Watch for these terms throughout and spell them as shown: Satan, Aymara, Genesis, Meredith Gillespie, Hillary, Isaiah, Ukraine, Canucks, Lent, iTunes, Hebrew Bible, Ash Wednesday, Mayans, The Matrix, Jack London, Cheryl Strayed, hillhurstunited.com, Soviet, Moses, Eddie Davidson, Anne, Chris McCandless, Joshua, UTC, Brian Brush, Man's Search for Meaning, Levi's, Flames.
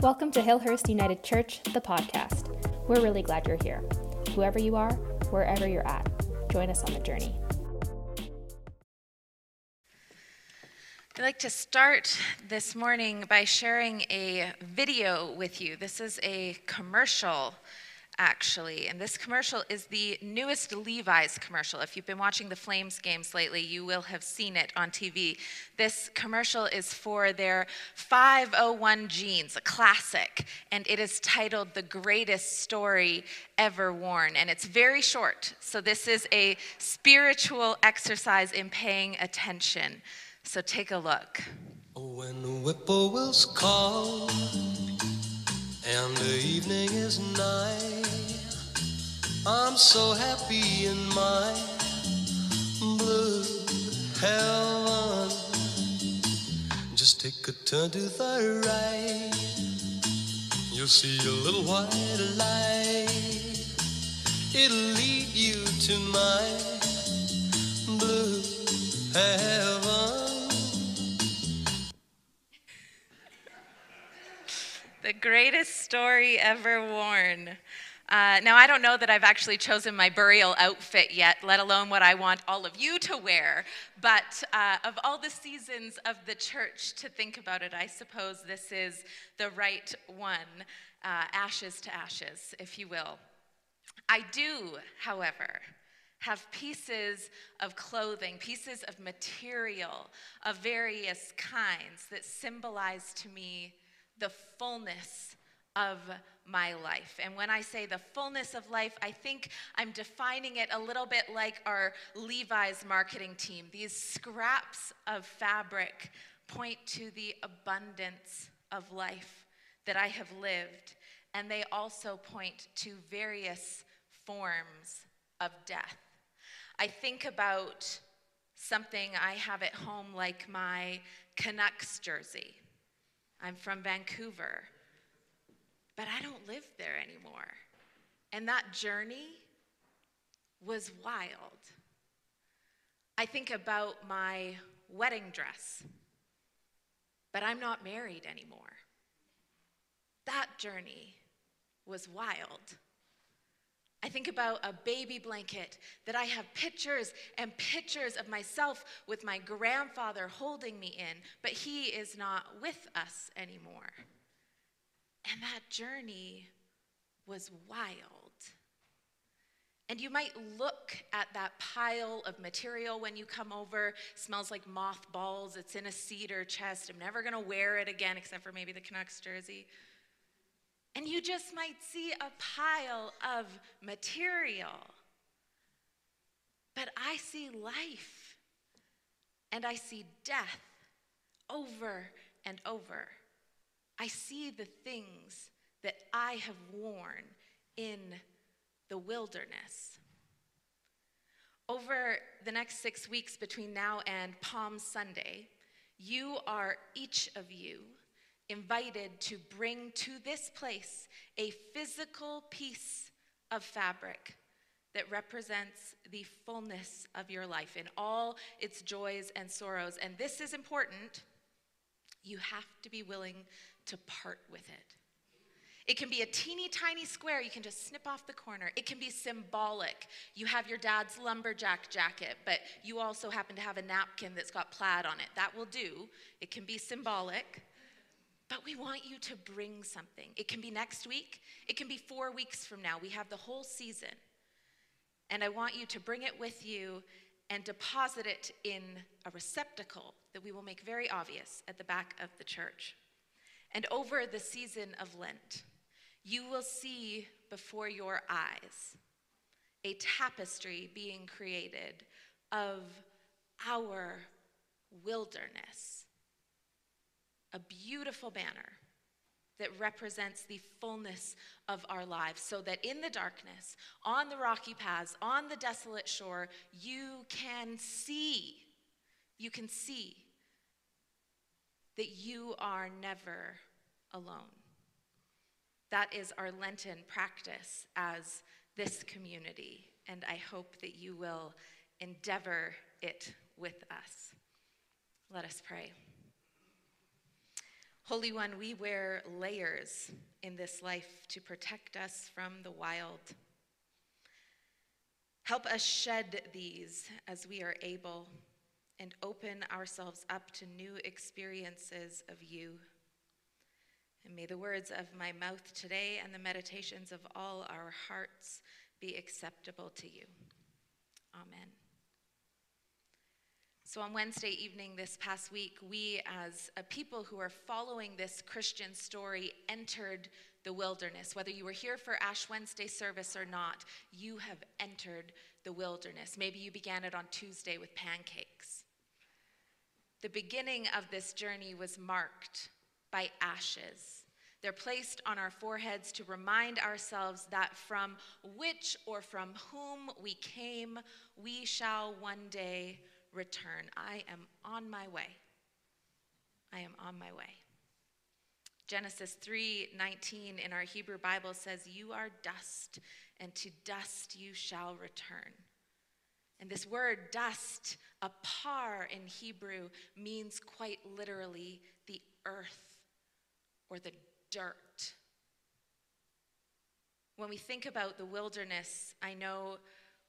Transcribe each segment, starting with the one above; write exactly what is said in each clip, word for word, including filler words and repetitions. Welcome to Hillhurst United Church, the podcast. We're really glad you're here. Whoever you are, wherever you're at, join us on the journey. I'd like to start this morning by sharing a video with you. This is a commercial, actually, and this commercial is the newest Levi's commercial. If you've been watching the Flames games lately, you will have seen it on T V. This commercial is for their five oh one jeans, a classic, and it is titled "The Greatest Story Ever Worn," and it's very short, so this is a spiritual exercise in paying attention. So take a look. When the whippoorwills call and the evening is nigh, I'm so happy in my blue heaven. Just take a turn to the right, you'll see a little white light. It'll lead you to my blue heaven. The greatest story ever worn. Uh, now, I don't know that I've actually chosen my burial outfit yet, let alone what I want all of you to wear, but uh, of all the seasons of the church to think about it, I suppose this is the right one, uh, ashes to ashes, if you will. I do, however, have pieces of clothing, pieces of material of various kinds that symbolize to me the fullness of my life. And when I say the fullness of life, I think I'm defining it a little bit like our Levi's marketing team. These scraps of fabric point to the abundance of life that I have lived, and they also point to various forms of death. I think about something I have at home like my Canucks jersey. I'm from Vancouver, but I don't live there anymore. And that journey was wild. I think about my wedding dress, but I'm not married anymore. That journey was wild. I think about a baby blanket that I have pictures and pictures of myself with my grandfather holding me in, but he is not with us anymore. And that journey was wild. And you might look at that pile of material when you come over. It smells like mothballs. It's in a cedar chest. I'm never going to wear it again, except for maybe the Canucks jersey. And you just might see a pile of material. But I see life, and I see death over and over. I see the things that I have worn in the wilderness. Over the next six weeks between now and Palm Sunday, you are, each of you, invited to bring to this place a physical piece of fabric that represents the fullness of your life in all its joys and sorrows. And this is important. You have to be willing to part with it. It can be a teeny tiny square. You can just snip off the corner. It can be symbolic. You have your dad's lumberjack jacket, but you also happen to have a napkin that's got plaid on it. That will do. It can be symbolic. But we want you to bring something. It can be next week. It can be four weeks from now. We have the whole season. And I want you to bring it with you and deposit it in a receptacle that we will make very obvious at the back of the church. And over the season of Lent, you will see before your eyes a tapestry being created of our wilderness. A beautiful banner that represents the fullness of our lives, so that in the darkness, on the rocky paths, on the desolate shore, you can see, you can see that you are never alone. That is our Lenten practice as this community, and I hope that you will endeavor it with us. Let us pray. Holy One, we wear layers in this life to protect us from the wild. Help us shed these as we are able and open ourselves up to new experiences of you. And may the words of my mouth today and the meditations of all our hearts be acceptable to you. Amen. So on Wednesday evening this past week, we as a people who are following this Christian story entered the wilderness. Whether you were here for Ash Wednesday service or not, you have entered the wilderness. Maybe you began it on Tuesday with pancakes. The beginning of this journey was marked by ashes. They're placed on our foreheads to remind ourselves that from which or from whom we came, we shall one day return. I am on my way. I am on my way. Genesis three nineteen in our Hebrew Bible says, "You are dust, and to dust you shall return." And this word dust, apar in Hebrew, means quite literally the earth or the dirt. When we think about the wilderness, I know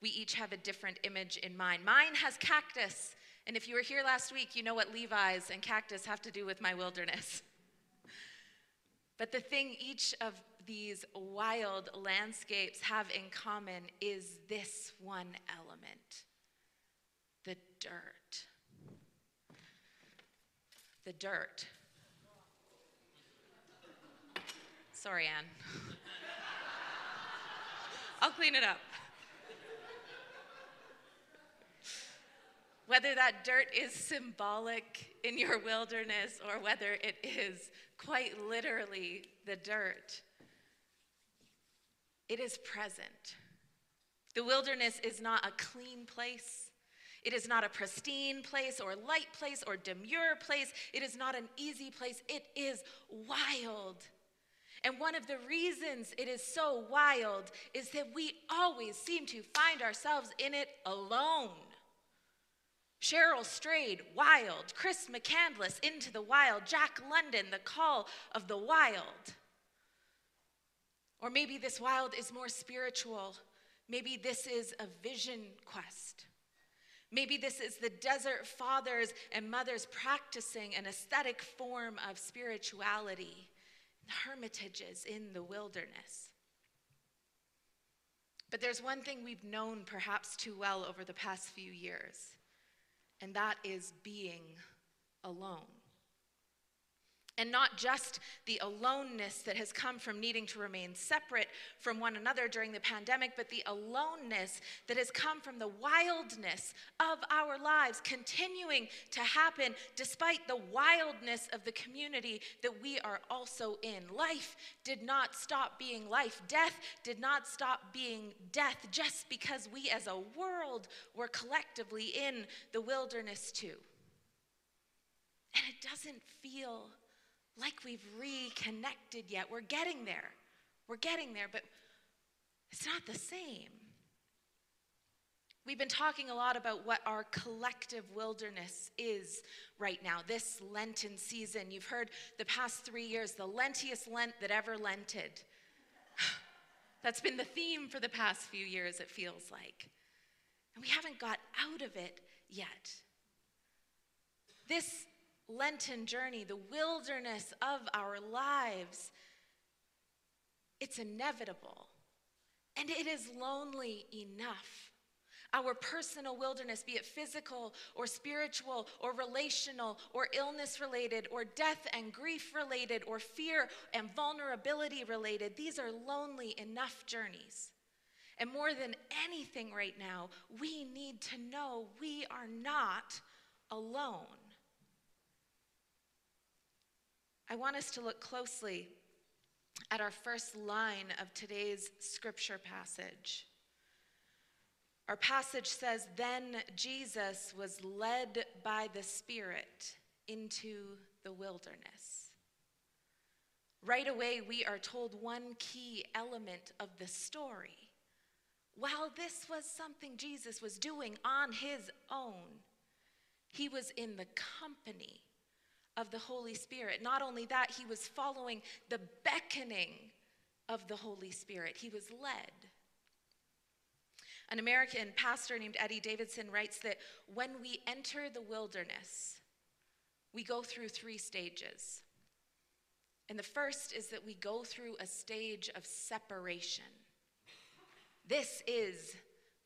we each have a different image in mind. Mine has cactus, and if you were here last week, you know what Levi's and cactus have to do with my wilderness. But the thing each of these wild landscapes have in common is this one element: the dirt. The dirt. Sorry, Anne. I'll clean it up. Whether that dirt is symbolic in your wilderness or whether it is quite literally the dirt, it is present. The wilderness is not a clean place. It is not a pristine place or light place or demure place. It is not an easy place. It is wild. And one of the reasons it is so wild is that we always seem to find ourselves in it alone. Cheryl Strayed, wild. Chris McCandless, into the wild. Jack London, the call of the wild. Or maybe this wild is more spiritual. Maybe this is a vision quest. Maybe this is the desert fathers and mothers practicing an aesthetic form of spirituality. Hermitages in the wilderness. But there's one thing we've known perhaps too well over the past few years, and that is being alone. And not just the aloneness that has come from needing to remain separate from one another during the pandemic, but the aloneness that has come from the wildness of our lives continuing to happen despite the wildness of the community that we are also in. Life did not stop being life. Death did not stop being death just because we as a world were collectively in the wilderness too. And it doesn't feel like we've reconnected yet. We're getting there. We're getting there, but it's not the same. We've been talking a lot about what our collective wilderness is right now, this Lenten season. You've heard the past three years, the lentiest Lent that ever lented. That's been the theme for the past few years, it feels like. And we haven't got out of it yet. This Lenten journey, the wilderness of our lives, it's inevitable, and it is lonely enough. Our personal wilderness, be it physical or spiritual or relational or illness-related or death and grief-related or fear and vulnerability-related, these are lonely enough journeys. And more than anything right now, we need to know we are not alone. I want us to look closely at our first line of today's scripture passage. Our passage says, "Then Jesus was led by the Spirit into the wilderness." Right away, we are told one key element of the story. While this was something Jesus was doing on his own, he was in the company of the Holy Spirit. Not only that, he was following the beckoning of the Holy Spirit. He was led. An American pastor named Eddie Davidson writes that when we enter the wilderness, we go through three stages. And the first is that we go through a stage of separation. This is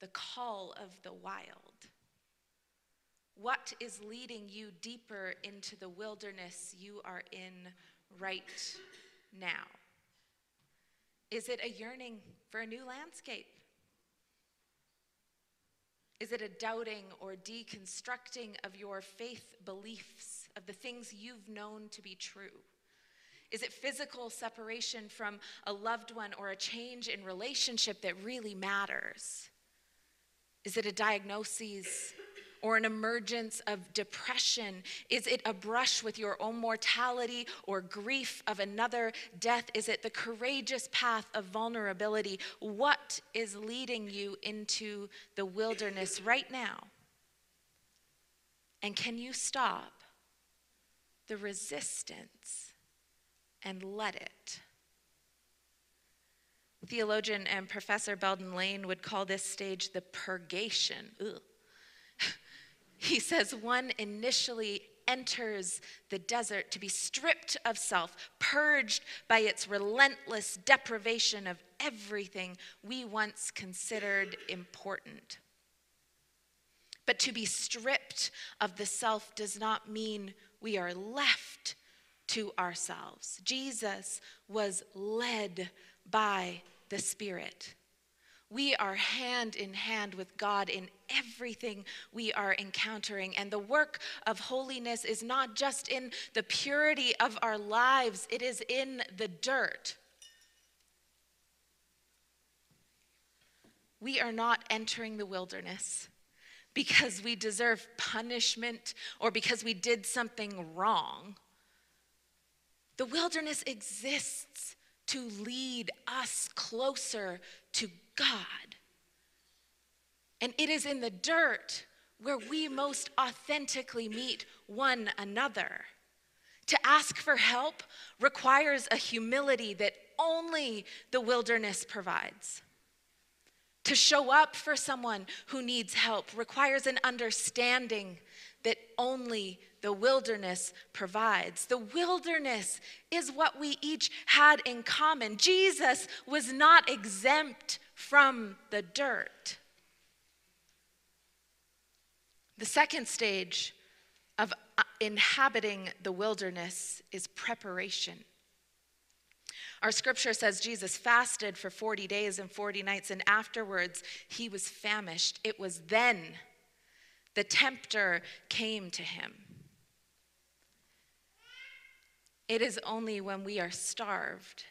the call of the wild. What is leading you deeper into the wilderness you are in right now? Is it a yearning for a new landscape? Is it a doubting or deconstructing of your faith beliefs, of the things you've known to be true? Is it physical separation from a loved one or a change in relationship that really matters? Is it a diagnosis or an emergence of depression? Is it a brush with your own mortality or grief of another death? Is it the courageous path of vulnerability? What is leading you into the wilderness right now? And can you stop the resistance and let it? Theologian and Professor Belden Lane would call this stage the purgation. Ugh. He says one initially enters the desert to be stripped of self, purged by its relentless deprivation of everything we once considered important. But to be stripped of the self does not mean we are left to ourselves. Jesus was led by the Spirit. We are hand in hand with God in everything we are encountering. And the work of holiness is not just in the purity of our lives, it is in the dirt. We are not entering the wilderness because we deserve punishment or because we did something wrong. The wilderness exists to lead us closer to God. And it is in the dirt where we most authentically meet one another. To ask for help requires a humility that only the wilderness provides. To show up for someone who needs help requires an understanding that only the wilderness provides. The wilderness is what we each had in common. Jesus was not exempt from the dirt. The second stage of inhabiting the wilderness is preparation. Our scripture says Jesus fasted for forty days and forty nights, and afterwards he was famished. It was then the tempter came to him. It is only when we are starved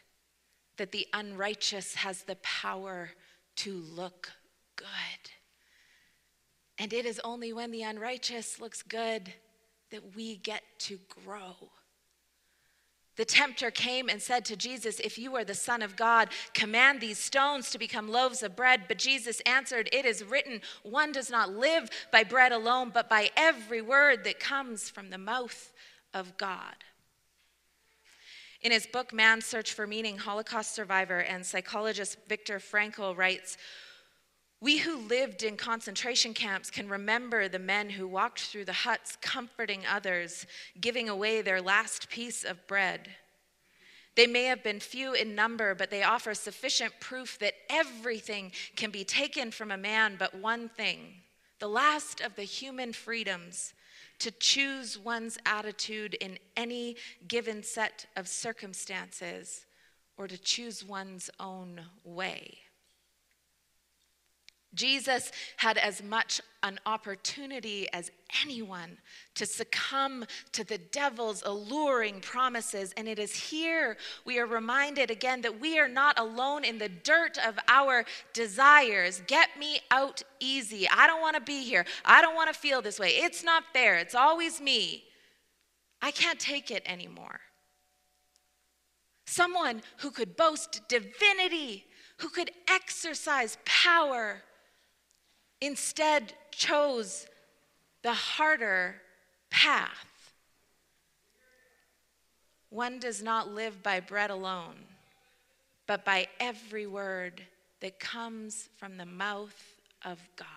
that the unrighteous has the power to look good. And it is only when the unrighteous looks good that we get to grow. The tempter came and said to Jesus, "If you are the Son of God, command these stones to become loaves of bread." But Jesus answered, "It is written, one does not live by bread alone, but by every word that comes from the mouth of God." In his book, Man's Search for Meaning, Holocaust survivor and psychologist Viktor Frankl writes, "We who lived in concentration camps can remember the men who walked through the huts comforting others, giving away their last piece of bread. They may have been few in number, but they offer sufficient proof that everything can be taken from a man but one thing, the last of the human freedoms, to choose one's attitude in any given set of circumstances, or to choose one's own way." Jesus had as much an opportunity as anyone to succumb to the devil's alluring promises. And it is here we are reminded again that we are not alone in the dirt of our desires. Get me out easy. I don't want to be here. I don't want to feel this way. It's not fair. It's always me. I can't take it anymore. Someone who could boast divinity, who could exercise power, instead chose the harder path. One does not live by bread alone, but by every word that comes from the mouth of God.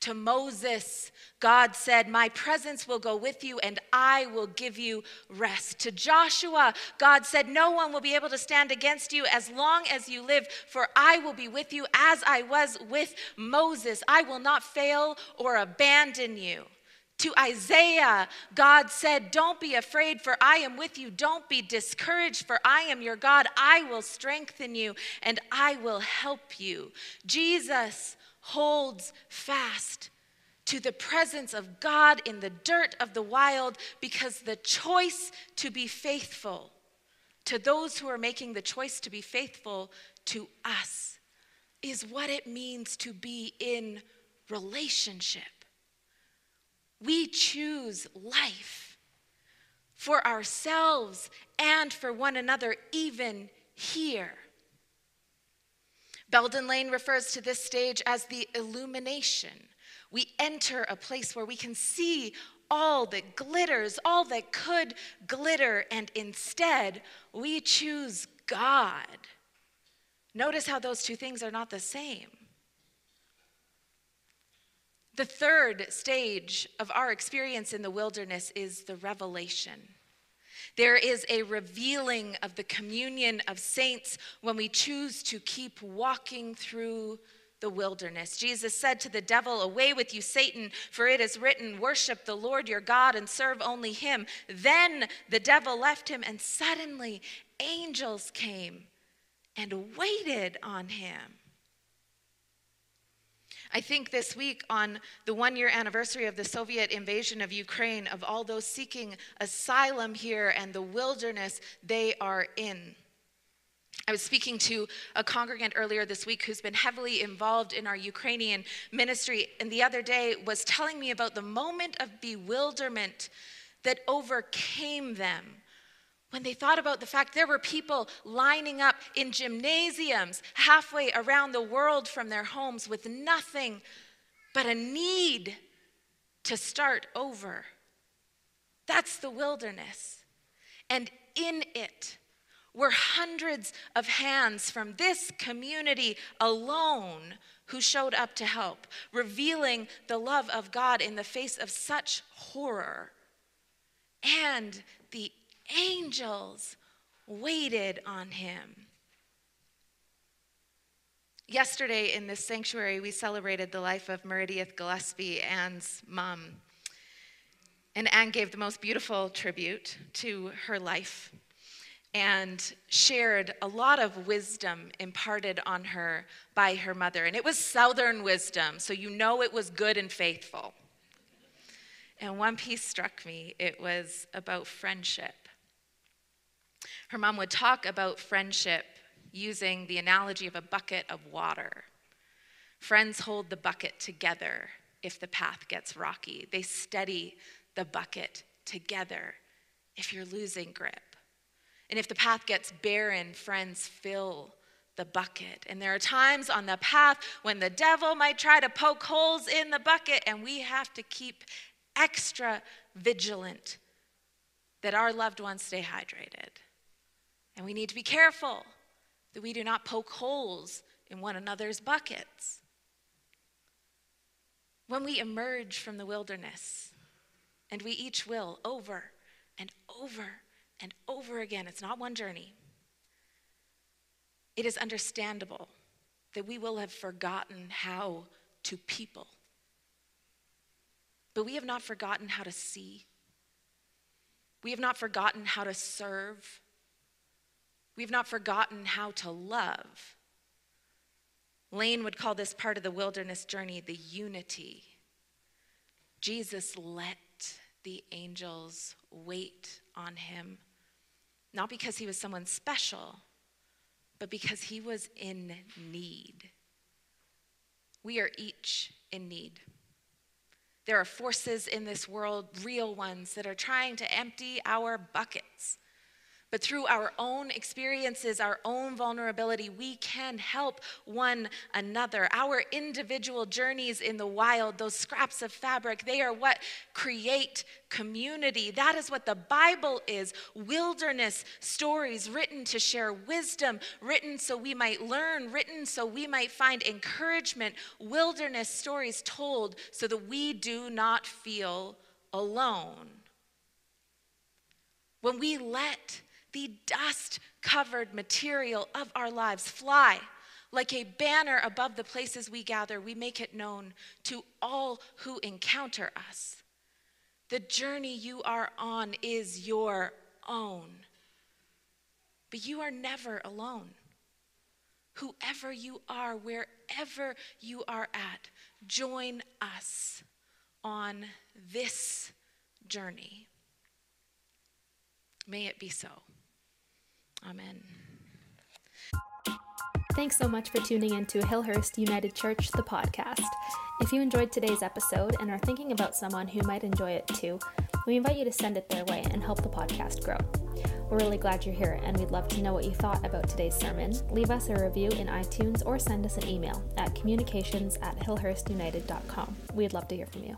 To Moses, God said, my presence will go with you and I will give you rest. To Joshua, God said, no one will be able to stand against you as long as you live, for I will be with you as I was with Moses. I will not fail or abandon you. To Isaiah, God said, don't be afraid, for I am with you. Don't be discouraged, for I am your God. I will strengthen you and I will help you. Jesus holds fast to the presence of God in the dirt of the wild, because the choice to be faithful, to those who are making the choice to be faithful to us, is what it means to be in relationship. We choose life for ourselves and for one another, even here. Belden Lane refers to this stage as the illumination. We enter a place where we can see all that glitters, all that could glitter, and instead we choose God. Notice how those two things are not the same. The third stage of our experience in the wilderness is the revelation. There is a revealing of the communion of saints when we choose to keep walking through the wilderness. Jesus said to the devil, away with you, Satan, for it is written, worship the Lord your God and serve only him. Then the devil left him, and suddenly angels came and waited on him. I think this week, on the one-year anniversary of the Soviet invasion of Ukraine, of all those seeking asylum here and the wilderness they are in. I was speaking to a congregant earlier this week who's been heavily involved in our Ukrainian ministry, and the other day was telling me about the moment of bewilderment that overcame them when they thought about the fact there were people lining up in gymnasiums halfway around the world from their homes with nothing but a need to start over. That's the wilderness. And in it were hundreds of hands from this community alone who showed up to help, revealing the love of God in the face of such horror. And the angels waited on him. Yesterday in this sanctuary, we celebrated the life of Meredith Gillespie, Anne's mom. And Anne gave the most beautiful tribute to her life and shared a lot of wisdom imparted on her by her mother. And it was Southern wisdom, so you know it was good and faithful. And one piece struck me. It was about friendship. Her mom would talk about friendship using the analogy of a bucket of water. Friends hold the bucket together if the path gets rocky. They steady the bucket together if you're losing grip. And if the path gets barren, friends fill the bucket. And there are times on the path when the devil might try to poke holes in the bucket, and we have to keep extra vigilant that our loved ones stay hydrated. And we need to be careful that we do not poke holes in one another's buckets. When we emerge from the wilderness, and we each will over and over and over again, it's not one journey, it is understandable that we will have forgotten how to people. But we have not forgotten how to see. We have not forgotten how to serve. We have not forgotten how to love. Lane would call this part of the wilderness journey the unity. Jesus let the angels wait on him, not because he was someone special, but because he was in need. We are each in need. There are forces in this world, real ones, that are trying to empty our buckets. But through our own experiences, our own vulnerability, we can help one another. Our individual journeys in the wild, those scraps of fabric, they are what create community. That is what the Bible is. Wilderness stories written to share wisdom, written so we might learn, written so we might find encouragement. Wilderness stories told so that we do not feel alone. When we let the dust-covered material of our lives fly like a banner above the places we gather, we make it known to all who encounter us. The journey you are on is your own, but you are never alone. Whoever you are, wherever you are at, join us on this journey. May it be so. Amen. Thanks so much for tuning in to Hillhurst United Church, the podcast. If you enjoyed today's episode and are thinking about someone who might enjoy it too, we invite you to send it their way and help the podcast grow. We're really glad you're here, and we'd love to know what you thought about today's sermon. Leave us a review in iTunes or send us an email at communications at hillhurst united dot com. We'd love to hear from you.